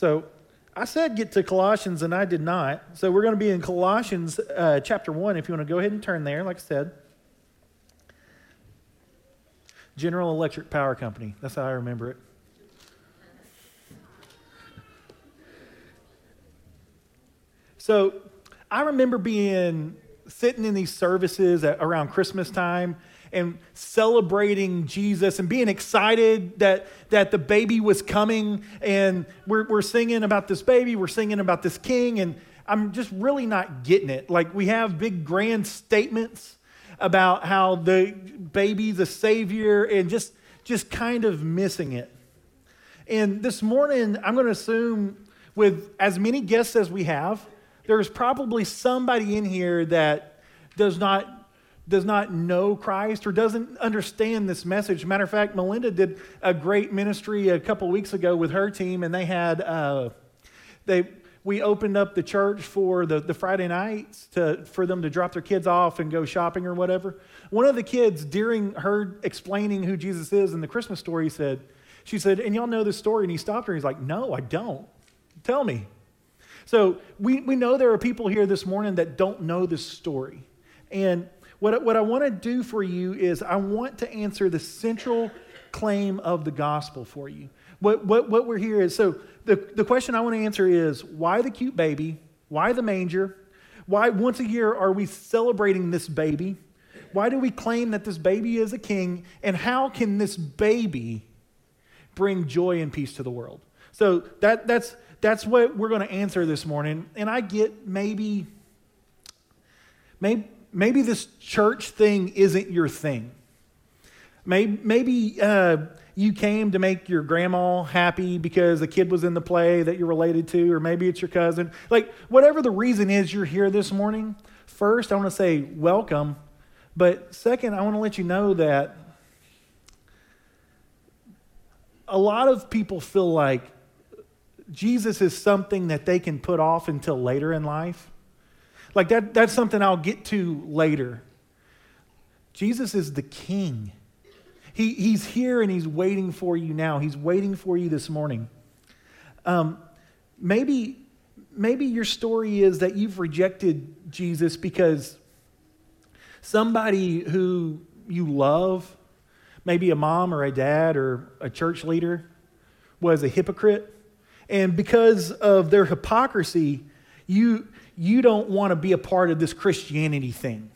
So I said get to Colossians, and I did not. So we're going to be in Colossians chapter 1, if you want to go ahead and turn there, like I said. General Electric Power Company. That's how I remember it. So I remember sitting in these services around Christmas time and celebrating Jesus and being excited that the baby was coming, and we're singing about this baby, we're singing about this king, and I'm just really not getting it. Like, we have big grand statements about how the baby, the Savior, and just kind of missing it. And this morning, I'm going to assume with as many guests as we have, there's probably somebody in here that does not know Christ or doesn't understand this message. Matter of fact, Melinda did a great ministry a couple weeks ago with her team, and they had we opened up the church for the Friday nights for them to drop their kids off and go shopping or whatever. One of the kids, during her explaining who Jesus is in the Christmas story, she said, "And y'all know this story?" And he stopped her. He's like, "No, I don't. Tell me." So we know there are people here this morning that don't know this story. And what I want to do for you is I want to answer the central claim of the gospel for you. What we're here is, so the question I want to answer is, why the cute baby? Why the manger? Why once a year are we celebrating this baby? Why do we claim that this baby is a king? And how can this baby bring joy and peace to the world? So that's what we're going to answer this morning. And I get maybe this church thing isn't your thing. Maybe you came to make your grandma happy because a kid was in the play that you're related to, or maybe it's your cousin. Like, whatever the reason is you're here this morning, first, I want to say welcome. But second, I want to let you know that a lot of people feel like Jesus is something that they can put off until later in life. Like, that's something I'll get to later. Jesus is the king. He's here and he's waiting for you now. He's waiting for you this morning. Maybe your story is that you've rejected Jesus because somebody who you love, maybe a mom or a dad or a church leader, was a hypocrite. And because of their hypocrisy, you don't want to be a part of this Christianity thing.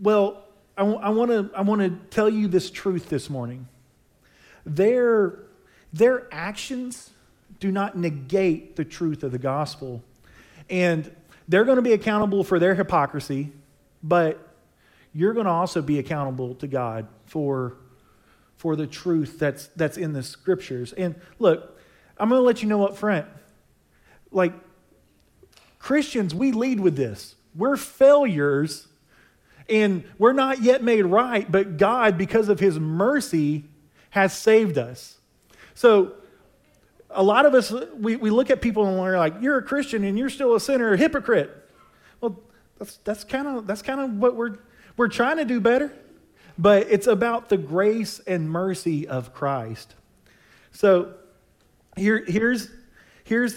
Well, I want to tell you this truth this morning. Their actions do not negate the truth of the gospel. And they're going to be accountable for their hypocrisy, but you're going to also be accountable to God for the truth that's in the scriptures. And look, I'm going to let you know up front, like, Christians, we lead with this. We're failures, and we're not yet made right, but God, because of his mercy, has saved us. So a lot of us, we look at people and we're like, you're a Christian and you're still a sinner, a hypocrite. Well, that's kind of what we're trying to do better, but it's about the grace and mercy of Christ. So Here's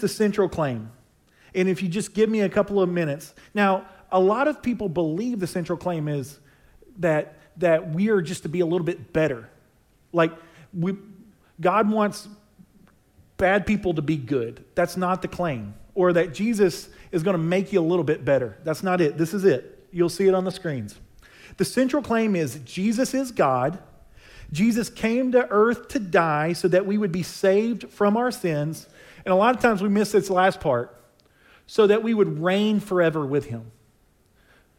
the central claim. And if you just give me a couple of minutes. Now, a lot of people believe the central claim is that we are just to be a little bit better. Like, God wants bad people to be good. That's not the claim. Or that Jesus is going to make you a little bit better. That's not it. This is it. You'll see it on the screens. The central claim is Jesus is God. Jesus came to earth to die so that we would be saved from our sins. And a lot of times we miss this last part, so that we would reign forever with him.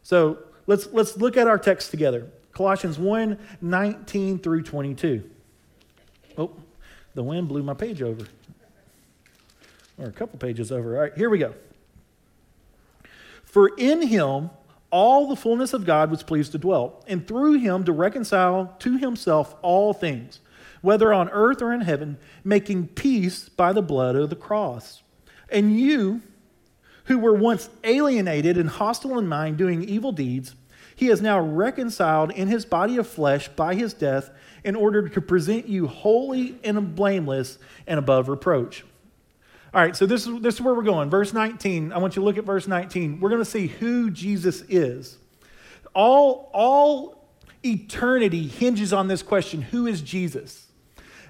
So let's look at our text together. Colossians 1, 19 through 22. Oh, the wind blew my page over. Or a couple pages over. All right, here we go. For in him all the fullness of God was pleased to dwell, and through him to reconcile to himself all things, whether on earth or in heaven, making peace by the blood of the cross. And you, who were once alienated and hostile in mind, doing evil deeds, he is now reconciled in his body of flesh by his death, in order to present you holy and blameless and above reproach. All right, so this is where we're going. Verse 19, I want you to look at verse 19. We're going to see who Jesus is. All eternity hinges on this question, who is Jesus?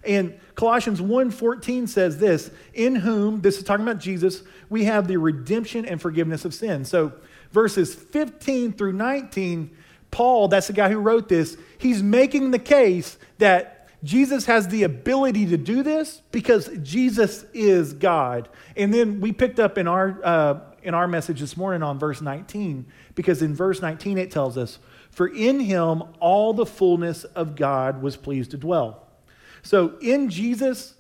And Colossians 1:14 says this, in whom, this is talking about Jesus, we have the redemption and forgiveness of sin. So verses 15 through 19, Paul, that's the guy who wrote this, he's making the case that Jesus has the ability to do this because Jesus is God. And then we picked up in our message this morning on verse 19, because in verse 19 it tells us, for in him all the fullness of God was pleased to dwell. So in Jesus,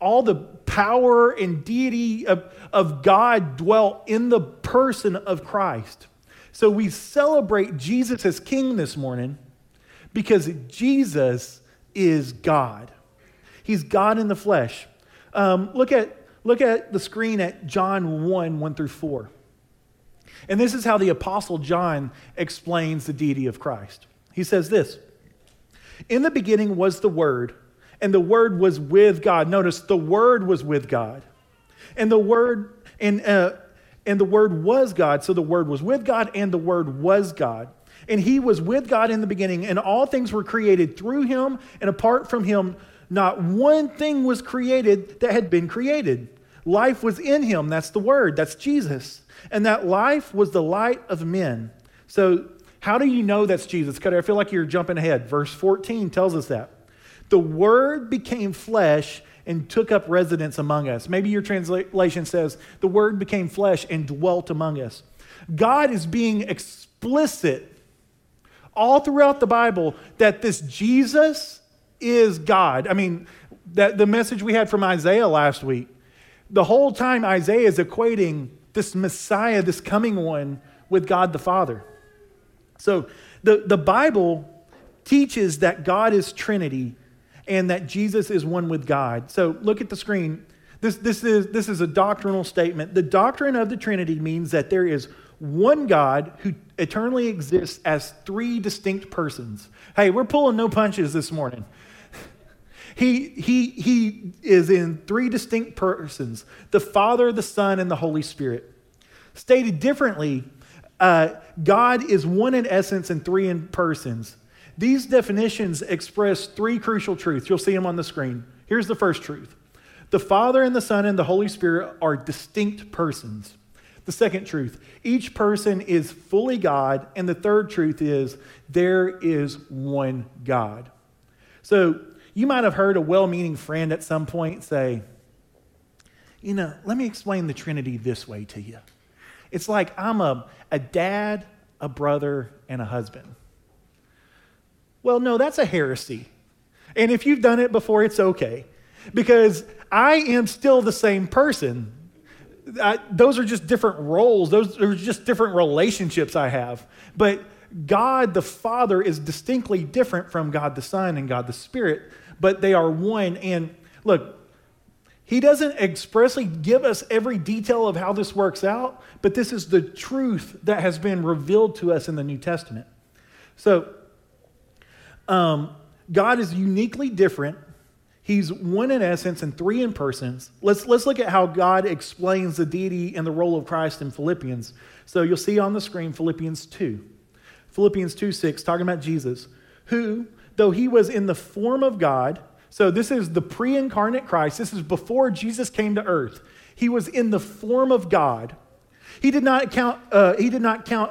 all the power and deity of God dwelt in the person of Christ. So we celebrate Jesus as King this morning because Jesus is God. He's God in the flesh. Look at the screen at John 1 through 4. And this is how the Apostle John explains the deity of Christ. He says this, in the beginning was the Word, and the Word was with God. Notice, the Word was with God. And the Word, and the Word was God. So the Word was with God, and the Word was God. And he was with God in the beginning, and all things were created through him, and apart from him, not one thing was created that had been created. Life was in him. That's the Word. That's Jesus. And that life was the light of men. So how do you know that's Jesus? Because I feel like you're jumping ahead. Verse 14 tells us that. The Word became flesh and took up residence among us. Maybe your translation says, the Word became flesh and dwelt among us. God is being explicit all throughout the Bible that this Jesus is God. I mean, that the message we had from Isaiah last week, the whole time Isaiah is equating this Messiah, this coming one, with God the Father. So the Bible teaches that God is Trinity and that Jesus is one with God. So look at the screen. This is a doctrinal statement. The doctrine of the Trinity means that there is one God who eternally exists as three distinct persons. Hey, we're pulling no punches this morning. He is in three distinct persons, the Father, the Son, and the Holy Spirit. Stated differently, God is one in essence and three in persons. These definitions express three crucial truths. You'll see them on the screen. Here's the first truth. The Father and the Son and the Holy Spirit are distinct persons. The second truth, each person is fully God. And the third truth is there is one God. So you might have heard a well-meaning friend at some point say, you know, let me explain the Trinity this way to you. It's like I'm a dad, a brother, and a husband. Well, no, that's a heresy. And if you've done it before, it's okay. Because I am still the same person. Those are just different roles. Those are just different relationships I have. But God the Father is distinctly different from God the Son and God the Spirit, but they are one. And look, he doesn't expressly give us every detail of how this works out, but this is the truth that has been revealed to us in the New Testament. So God is uniquely different. He's one in essence and three in persons. Let's look at how God explains the deity and the role of Christ in Philippians. So you'll see on the screen Philippians 2. Philippians 2:6, talking about Jesus, who, though he was in the form of God, so this is the pre-incarnate Christ. This is before Jesus came to earth. He was in the form of God. He did not count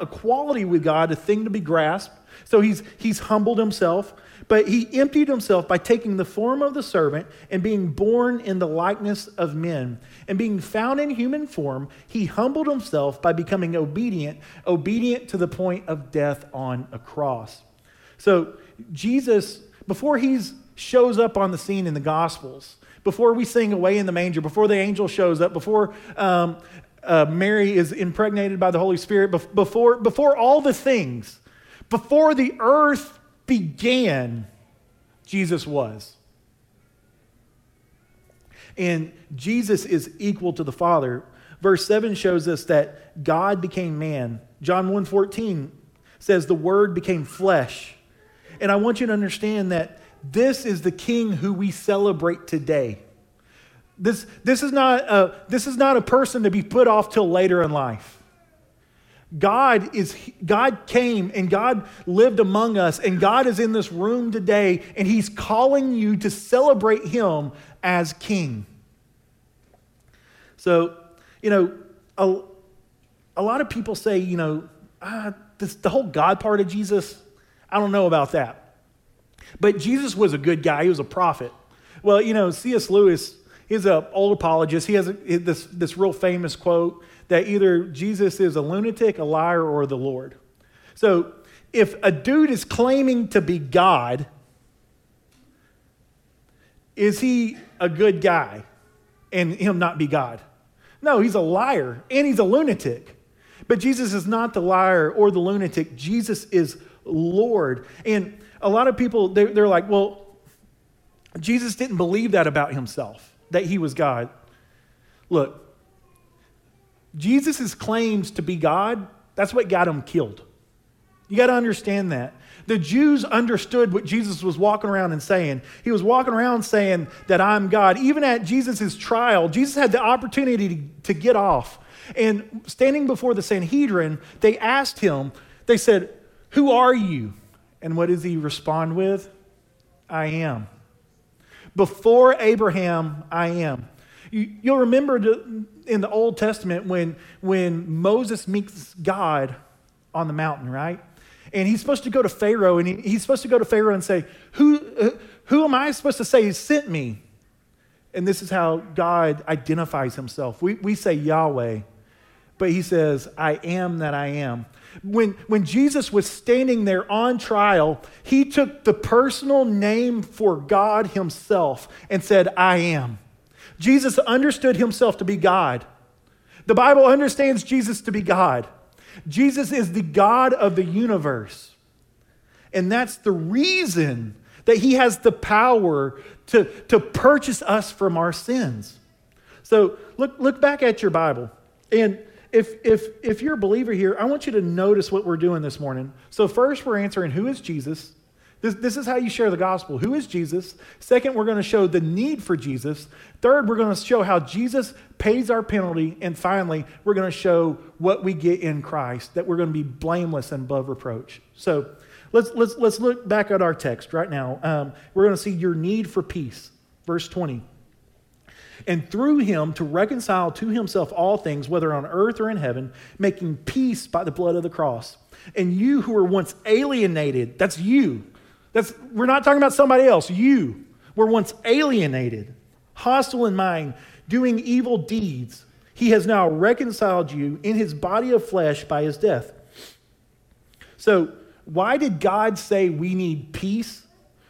equality with God a thing to be grasped. So he's humbled himself. But he emptied himself by taking the form of the servant and being born in the likeness of men. And being found in human form, he humbled himself by becoming obedient to the point of death on a cross. So Jesus, before he shows up on the scene in the Gospels, before we sing Away in the Manger, before the angel shows up, before Mary is impregnated by the Holy Spirit, before all the things, before the earth began, Jesus was. And Jesus is equal to the Father. Verse 7 shows us that God became man. John 1:14 says the Word became flesh. And I want you to understand that this is the King who we celebrate today. This is not a person to be put off till later in life. God came and God lived among us, and God is in this room today, and he's calling you to celebrate him as king. So, a lot of people say, the whole God part of Jesus, I don't know about that. But Jesus was a good guy. He was a prophet. Well, C.S. Lewis, he's an old apologist. He has this real famous quote that either Jesus is a lunatic, a liar, or the Lord. So if a dude is claiming to be God, is he a good guy and him not be God? No, he's a liar and he's a lunatic. But Jesus is not the liar or the lunatic. Jesus is Lord. And a lot of people, they're like, well, Jesus didn't believe that about himself, that he was God. Look, Jesus' claims to be God, that's what got him killed. You got to understand that. The Jews understood what Jesus was walking around and saying. He was walking around saying that I'm God. Even at Jesus' trial, Jesus had the opportunity to get off. And standing before the Sanhedrin, they asked him, they said, who are you? And what does he respond with? I am. Before Abraham, I am. You'll remember in the Old Testament when Moses meets God on the mountain, right? And he's supposed to go to Pharaoh, and he's supposed to go to Pharaoh and say, who am I supposed to say sent me? And this is how God identifies himself. We say Yahweh, but he says, I am that I am. When Jesus was standing there on trial, he took the personal name for God himself and said, I am. Jesus understood himself to be God. The Bible understands Jesus to be God. Jesus is the God of the universe. And that's the reason that he has the power to purchase us from our sins. So look back at your Bible. And if you're a believer here, I want you to notice what we're doing this morning. So first, we're answering, who is Jesus? This is how you share the gospel. Who is Jesus? Second, we're going to show the need for Jesus. Third, we're going to show how Jesus pays our penalty. And finally, we're going to show what we get in Christ, that we're going to be blameless and above reproach. So let's look back at our text right now. We're going to see your need for peace. Verse 20. And through him to reconcile to himself all things, whether on earth or in heaven, making peace by the blood of the cross. And you who were once alienated, that's you. We're not talking about somebody else. You were once alienated, hostile in mind, doing evil deeds. He has now reconciled you in his body of flesh by his death. So why did God say we need peace?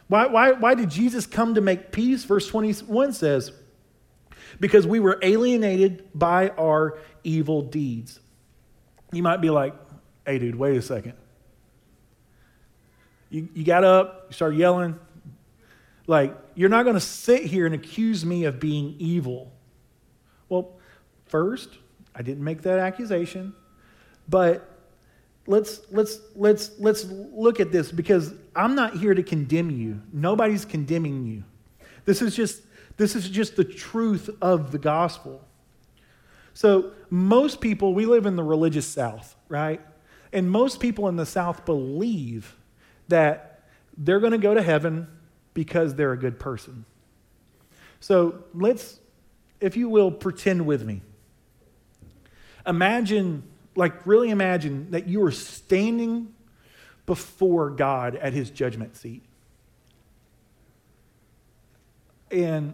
Why did Jesus come to make peace? Verse 21 says, because we were alienated by our evil deeds. You might be like, hey, dude, wait a second. You got up, you started yelling. Like, you're not going to sit here and accuse me of being evil. Well, first, I didn't make that accusation. But let's look at this, because I'm not here to condemn you. Nobody's condemning you. This is just the truth of the gospel. So most people, we live in the religious South, right? And most people in the South believe that they're going to go to heaven because they're a good person. So let's, if you will, pretend with me. Really imagine that you are standing before God at his judgment seat. And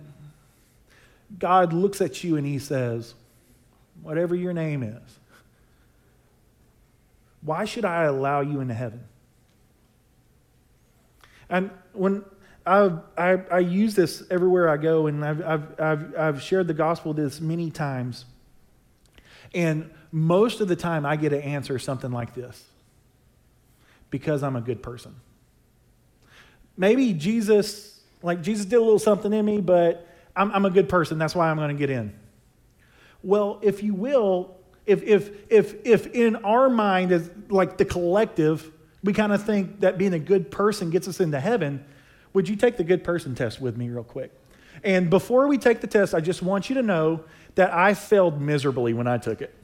God looks at you and he says, whatever your name is, why should I allow you into heaven? And when I use this everywhere I go, and I've shared the gospel this many times, and most of the time I get to answer something like this: because I'm a good person. Maybe Jesus did a little something in me, but I'm a good person. That's why I'm going to get in. Well, if you will, if in our mind, as like the collective, we kind of think that being a good person gets us into heaven. Would you take the good person test with me real quick? And before we take the test, I just want you to know that I failed miserably when I took it.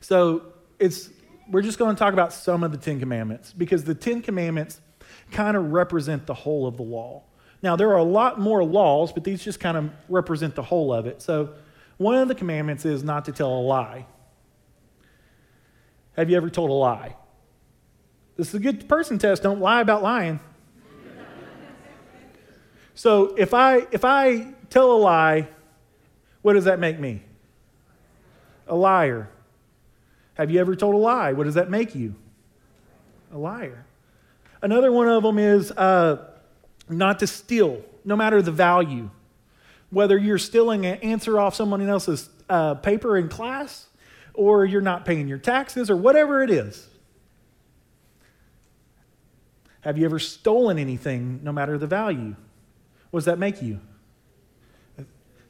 So we're just going to talk about some of the Ten Commandments, because the Ten Commandments kind of represent the whole of the law. Now, there are a lot more laws, but these just kind of represent the whole of it. So one of the commandments is not to tell a lie. Have you ever told a lie? This is a good person test. Don't lie about lying. So if I tell a lie, what does that make me? A liar. Have you ever told a lie? What does that make you? A liar. Another one of them is not to steal, no matter the value. Whether you're stealing an answer off someone else's paper in class, or you're not paying your taxes, or whatever it is. Have you ever stolen anything, no matter the value? What does that make you?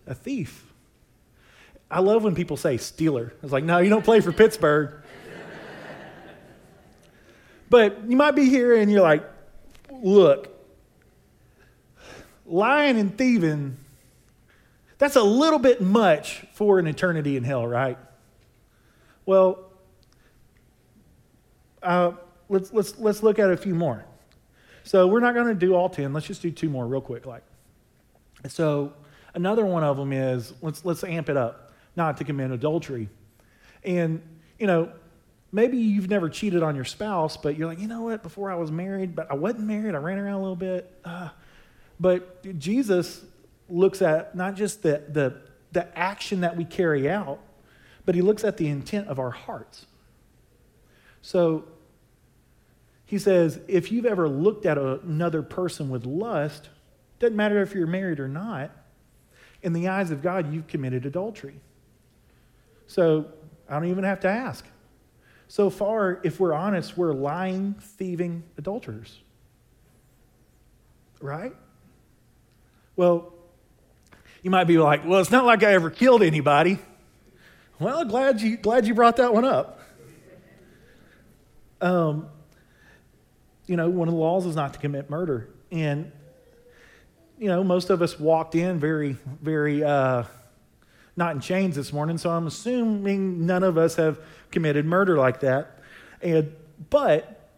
A thief. I love when people say stealer. I was like, no, you don't play for Pittsburgh. But you might be here and you're like, look, lying and thieving, that's a little bit much for an eternity in hell, right? Well, let's look at a few more. So we're not going to do all 10. Let's just do two more real quick. So another one of them is, let's amp it up, not to commit adultery. And, maybe you've never cheated on your spouse, but you're like, you know what, before I was married, but I wasn't married, I ran around a little bit. But Jesus looks at not just the action that we carry out, but he looks at the intent of our hearts. So he says, if you've ever looked at another person with lust, doesn't matter if you're married or not, in the eyes of God, you've committed adultery. So I don't even have to ask. So far, if we're honest, we're lying, thieving adulterers. Right? Well, you might be like, well, it's not like I ever killed anybody. Well, glad you brought that one up. One of the laws is not to commit murder. And, most of us walked in very, very not in chains this morning, so I'm assuming none of us have committed murder like that. But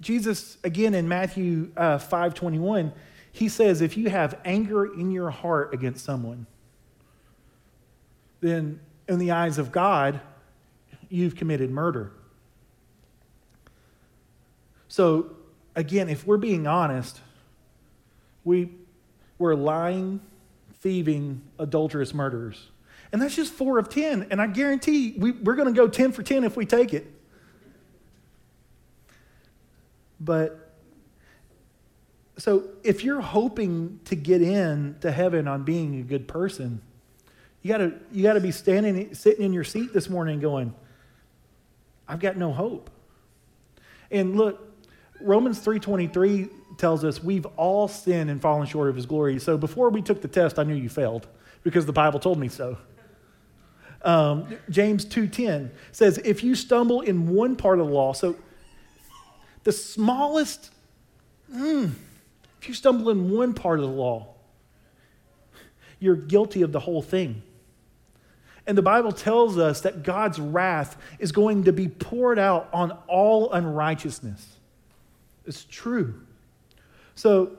Jesus, again, in Matthew 5:21, he says, if you have anger in your heart against someone, then in the eyes of God, you've committed murder. So again, if we're being honest, we're lying, thieving, adulterous murderers. And that's just 4 of 10. And I guarantee we're going to go 10 for 10 if we take it. But so if you're hoping to get in to heaven on being a good person, you got to be sitting in your seat this morning going, I've got no hope. And look, Romans 3:23 tells us we've all sinned and fallen short of his glory. So before we took the test, I knew you failed because the Bible told me so. James 2:10 says, if you stumble in one part of the law, so the smallest, if you stumble in one part of the law, you're guilty of the whole thing. And the Bible tells us that God's wrath is going to be poured out on all unrighteousness. It's true. So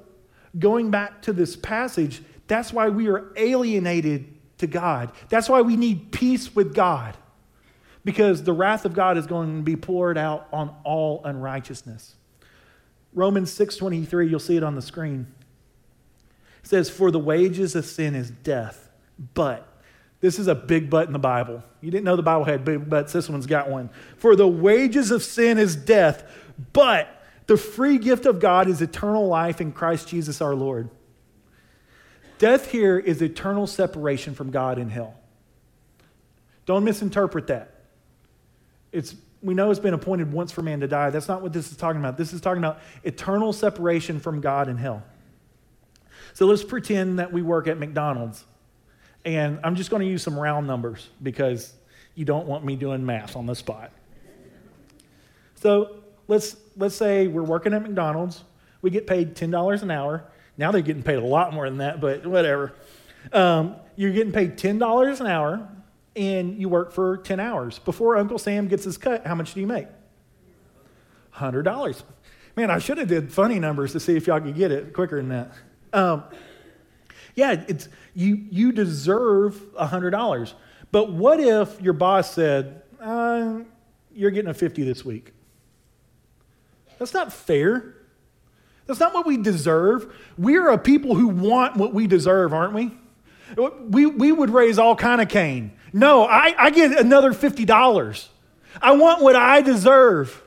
going back to this passage, that's why we are alienated to God. That's why we need peace with God, because the wrath of God is going to be poured out on all unrighteousness. Romans 6:23, you'll see it on the screen. It says, for the wages of sin is death, but. This is a big but in the Bible. You didn't know the Bible had big buts. This one's got one. For the wages of sin is death, but the free gift of God is eternal life in Christ Jesus our Lord. Death here is eternal separation from God in hell. Don't misinterpret that. We know it's been appointed once for man to die. That's not what this is talking about. This is talking about eternal separation from God in hell. So let's pretend that we work at McDonald's. And I'm just going to use some round numbers because you don't want me doing math on the spot. So let's say we're working at McDonald's. We get paid $10 an hour. Now they're getting paid a lot more than that, but whatever. You're getting paid $10 an hour, and you work for 10 hours. Before Uncle Sam gets his cut, how much do you make? $100. Man, I should have did funny numbers to see if y'all could get it quicker than that. Yeah, it's you deserve $100. But what if your boss said, you're getting a 50 this week? That's not fair. That's not what we deserve. We're a people who want what we deserve, aren't we? We would raise all kind of Cain. No, I get another $50. I want what I deserve.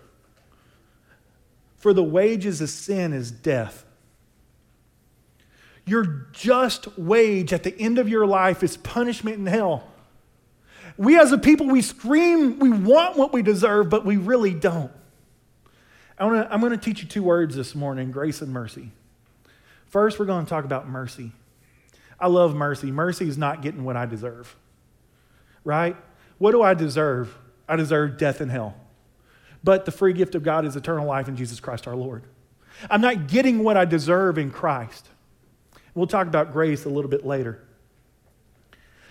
For the wages of sin is death. Your just wage at the end of your life is punishment in hell. We as a people, we scream, we want what we deserve, but we really don't. I'm going to teach you two words this morning, grace and mercy. First, we're going to talk about mercy. I love mercy. Mercy is not getting what I deserve, right? What do I deserve? I deserve death and hell. But the free gift of God is eternal life in Jesus Christ our Lord. I'm not getting what I deserve in Christ. We'll talk about grace a little bit later.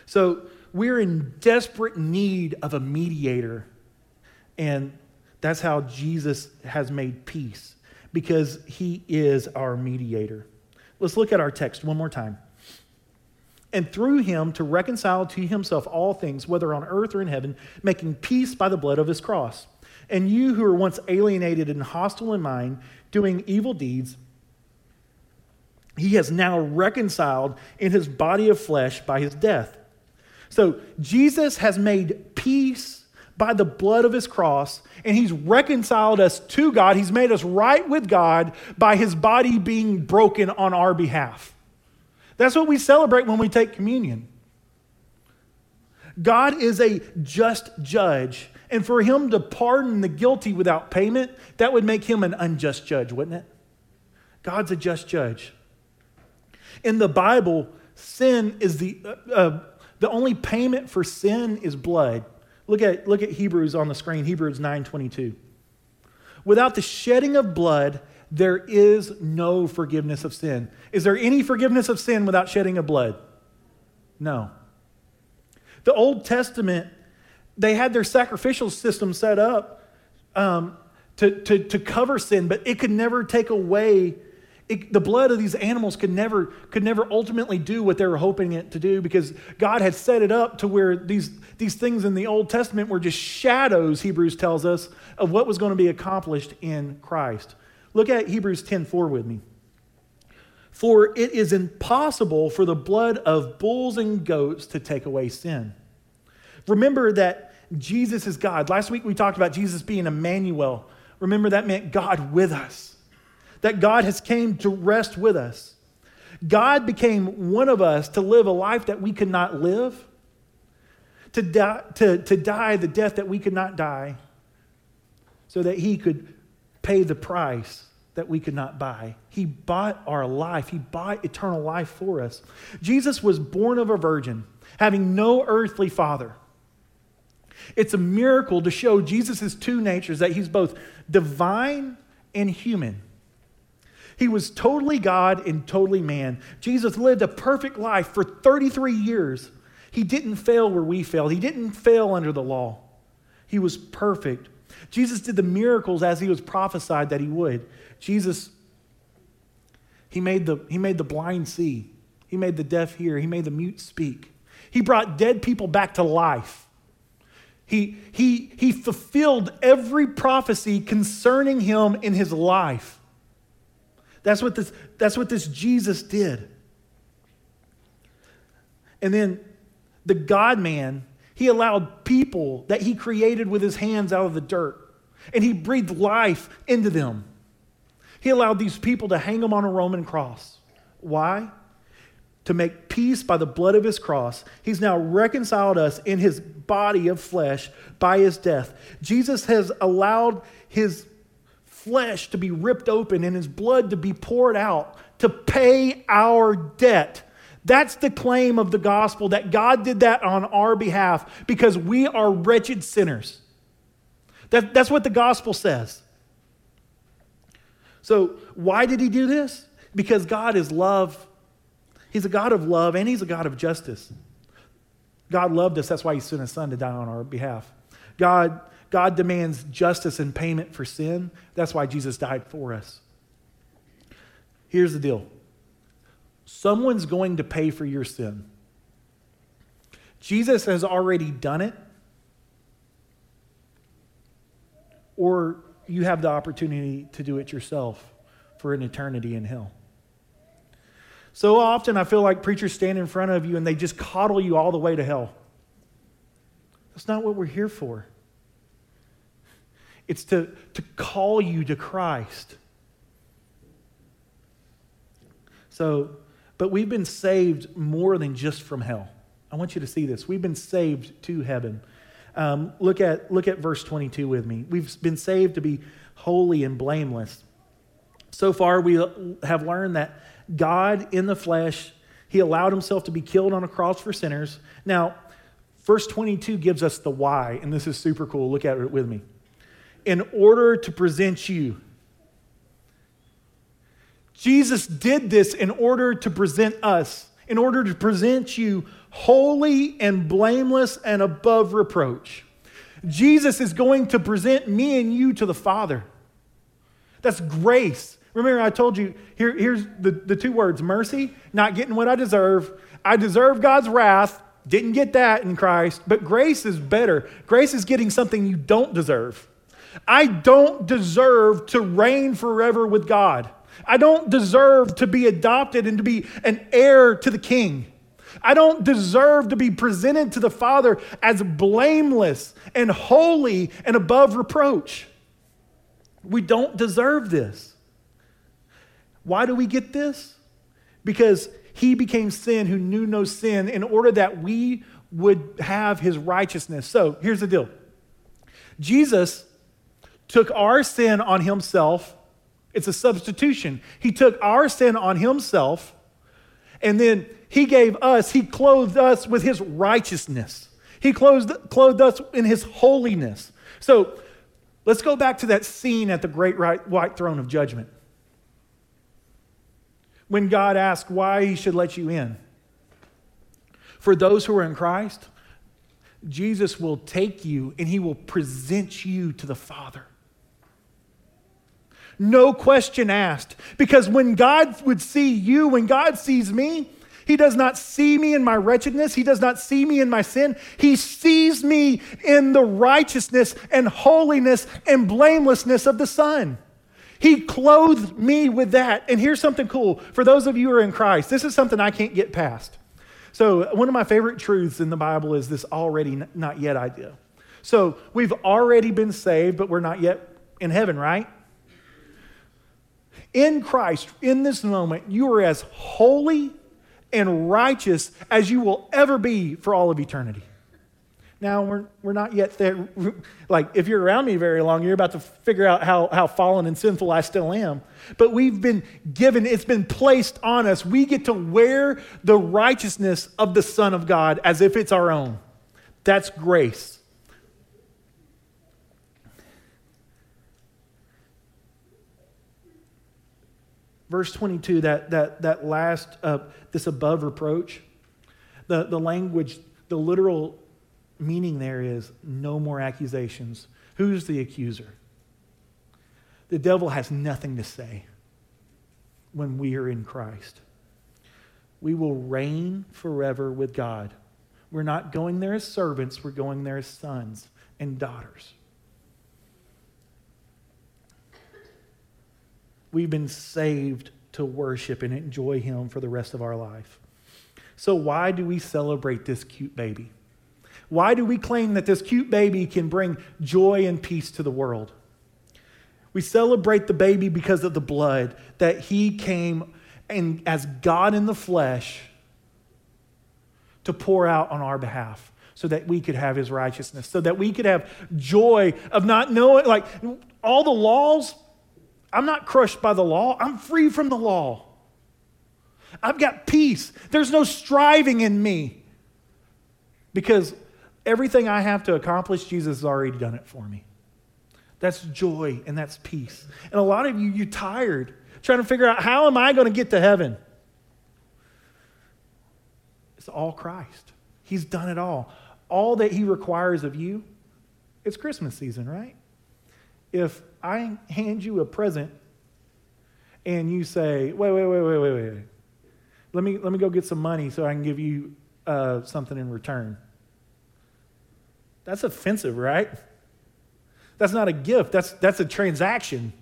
So we're in desperate need of a mediator. And that's how Jesus has made peace, because he is our mediator. Let's look at our text one more time. And through him to reconcile to himself all things, whether on earth or in heaven, making peace by the blood of his cross. And you who were once alienated and hostile in mind, doing evil deeds, he has now reconciled in his body of flesh by his death. So Jesus has made peace by the blood of his cross, and he's reconciled us to God. He's made us right with God by his body being broken on our behalf. That's what we celebrate when we take communion. God is a just judge, and for him to pardon the guilty without payment, that would make him an unjust judge, wouldn't it? God's a just judge. In the Bible, sin is the only payment for sin is blood. Look at Hebrews on the screen, Hebrews 9:22. Without the shedding of blood, there is no forgiveness of sin. Is there any forgiveness of sin without shedding of blood? No. The Old Testament, they had their sacrificial system set up to cover sin, but it could never take away. The blood of these animals could never ultimately do what they were hoping it to do, because God had set it up to where these things in the Old Testament were just shadows, Hebrews tells us, of what was going to be accomplished in Christ. Look at Hebrews 10:4 with me. For it is impossible for the blood of bulls and goats to take away sin. Remember that Jesus is God. Last week we talked about Jesus being Emmanuel. Remember that meant God with us. That God has came to rest with us. God became one of us to live a life that we could not live, to die the death that we could not die, so that he could pay the price that we could not buy. He bought our life. He bought eternal life for us. Jesus was born of a virgin, having no earthly father. It's a miracle to show Jesus' two natures, that he's both divine and human. He was totally God and totally man. Jesus lived a perfect life for 33 years. He didn't fail where we failed. He didn't fail under the law. He was perfect. Jesus did the miracles as he was prophesied that he would. Jesus, he made the blind see. He made the deaf hear. He made the mute speak. He brought dead people back to life. He fulfilled every prophecy concerning him in his life. That's what this Jesus did. And then the God-man, he allowed people that he created with his hands out of the dirt, and he breathed life into them. He allowed these people to hang him on a Roman cross. Why? To make peace by the blood of his cross. He's now reconciled us in his body of flesh by his death. Jesus has allowed his flesh to be ripped open and his blood to be poured out to pay our debt. That's the claim of the gospel, that God did that on our behalf because we are wretched sinners. That's what the gospel says. So why did he do this? because God is love. He's a God of love, and he's a God of justice. God loved us. That's why he sent his son to die on our behalf. God demands justice and payment for sin. That's why Jesus died for us. Here's the deal. Someone's going to pay for your sin. Jesus has already done it, or you have the opportunity to do it yourself for an eternity in hell. So often I feel like preachers stand in front of you and they just coddle you all the way to hell. That's not what we're here for. It's to call you to Christ. So, but we've been saved more than just from hell. I want you to see this. We've been saved to heaven. Look at verse 22 with me. We've been saved to be holy and blameless. So far, we have learned that God in the flesh, he allowed himself to be killed on a cross for sinners. Now, verse 22 gives us the why, and this is super cool. Look at it with me. In order to present you. Jesus did this in order to present us, in order to present you holy and blameless and above reproach. Jesus is going to present me and you to the Father. That's grace. Remember, I told you, here's the two words, mercy, not getting what I deserve. I deserve God's wrath, didn't get that in Christ, but grace is better. Grace is getting something you don't deserve. I don't deserve to reign forever with God. I don't deserve to be adopted and to be an heir to the King. I don't deserve to be presented to the Father as blameless and holy and above reproach. We don't deserve this. Why do we get this? Because he became sin who knew no sin in order that we would have his righteousness. So here's the deal. Jesus took our sin on himself. It's a substitution. He took our sin on himself, and then he clothed us with his righteousness. He clothed us in his holiness. So let's go back to that scene at the great white throne of judgment. When God asked why he should let you in. For those who are in Christ, Jesus will take you and he will present you to the Father. No question asked. Because when God would see you, when God sees me, he does not see me in my wretchedness. He does not see me in my sin. He sees me in the righteousness and holiness and blamelessness of the Son. He clothed me with that. And here's something cool. For those of you who are in Christ, this is something I can't get past. So one of my favorite truths in the Bible is this already not yet idea. So we've already been saved, but we're not yet in heaven, right? In Christ, in this moment, you are as holy and righteous as you will ever be for all of eternity. Now, we're not yet there. Like, if you're around me very long, you're about to figure out how fallen and sinful I still am. But we've been given, it's been placed on us. We get to wear the righteousness of the Son of God as if it's our own. That's grace. Verse 22, that last, this above reproach, the language, the literal meaning there is no more accusations. Who's the accuser? The devil has nothing to say when we are in Christ. We will reign forever with God. We're not going there as servants, we're going there as sons and daughters. We've been saved to worship and enjoy him for the rest of our life. So why do we celebrate this cute baby? Why do we claim that this cute baby can bring joy and peace to the world? We celebrate the baby because of the blood that he came and as God in the flesh to pour out on our behalf so that we could have his righteousness, so that we could have joy of not knowing, like all the laws, I'm not crushed by the law. I'm free from the law. I've got peace. There's no striving in me because everything I have to accomplish, Jesus has already done it for me. That's joy and that's peace. And a lot of you, you're tired trying to figure out, how am I going to get to heaven? It's all Christ. He's done it all. All that he requires of you, it's Christmas season, right? If I hand you a present and you say, wait, let me go get some money so I can give you something in return. That's offensive, right? That's not a gift. That's a transaction.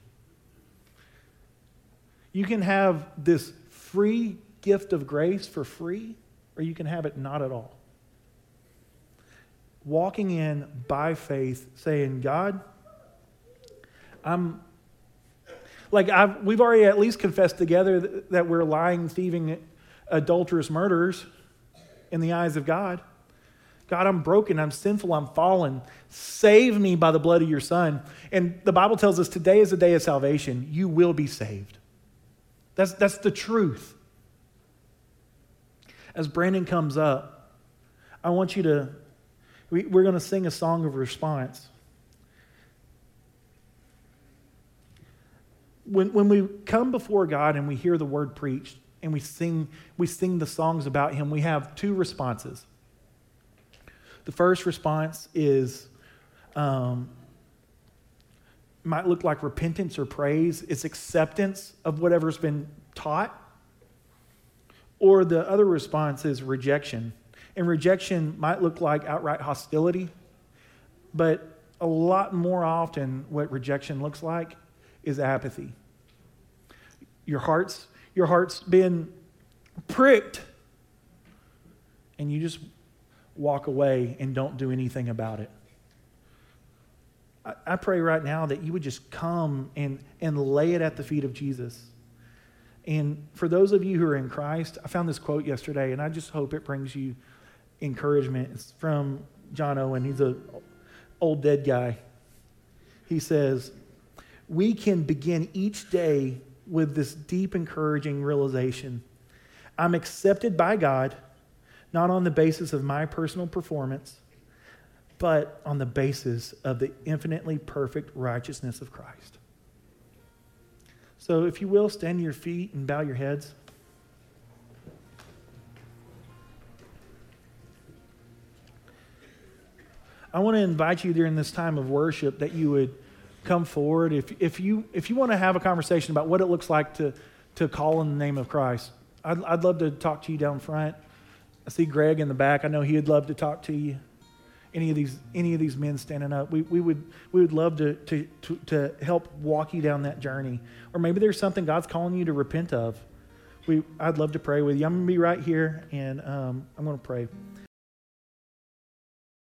You can have this free gift of grace for free, or you can have it not at all. Walking in by faith, saying, God, we've already at least confessed together that we're lying, thieving, adulterous murderers in the eyes of God. God, I'm broken, I'm sinful, I'm fallen. Save me by the blood of your Son. And the Bible tells us today is the day of salvation. You will be saved. That's the truth. As Brandon comes up, I want you to, we're going to sing a song of response. When we come before God and we hear the word preached and we sing the songs about him, we have two responses. The first response is, might look like repentance or praise. It's acceptance of whatever's been taught. Or the other response is rejection. And rejection might look like outright hostility, but a lot more often what rejection looks like is apathy. Your heart's been pricked, and you just walk away and don't do anything about it. I pray right now that you would just come and lay it at the feet of Jesus. And for those of you who are in Christ, I found this quote yesterday, and I just hope it brings you encouragement. It's from John Owen. He's an old dead guy. He says, we can begin each day with this deep, encouraging realization. I'm accepted by God, not on the basis of my personal performance, but on the basis of the infinitely perfect righteousness of Christ. So if you will, stand to your feet and bow your heads. I want to invite you during this time of worship that you would come forward. If you want to have a conversation about what it looks like to call on the name of Christ, I'd love to talk to you down front. I see Greg in the back. I know he would love to talk to you. Any of these men standing up, we would love to help walk you down that journey. Or maybe there's something God's calling you to repent of. I'd love to pray with you. I'm gonna be right here, and I'm gonna pray.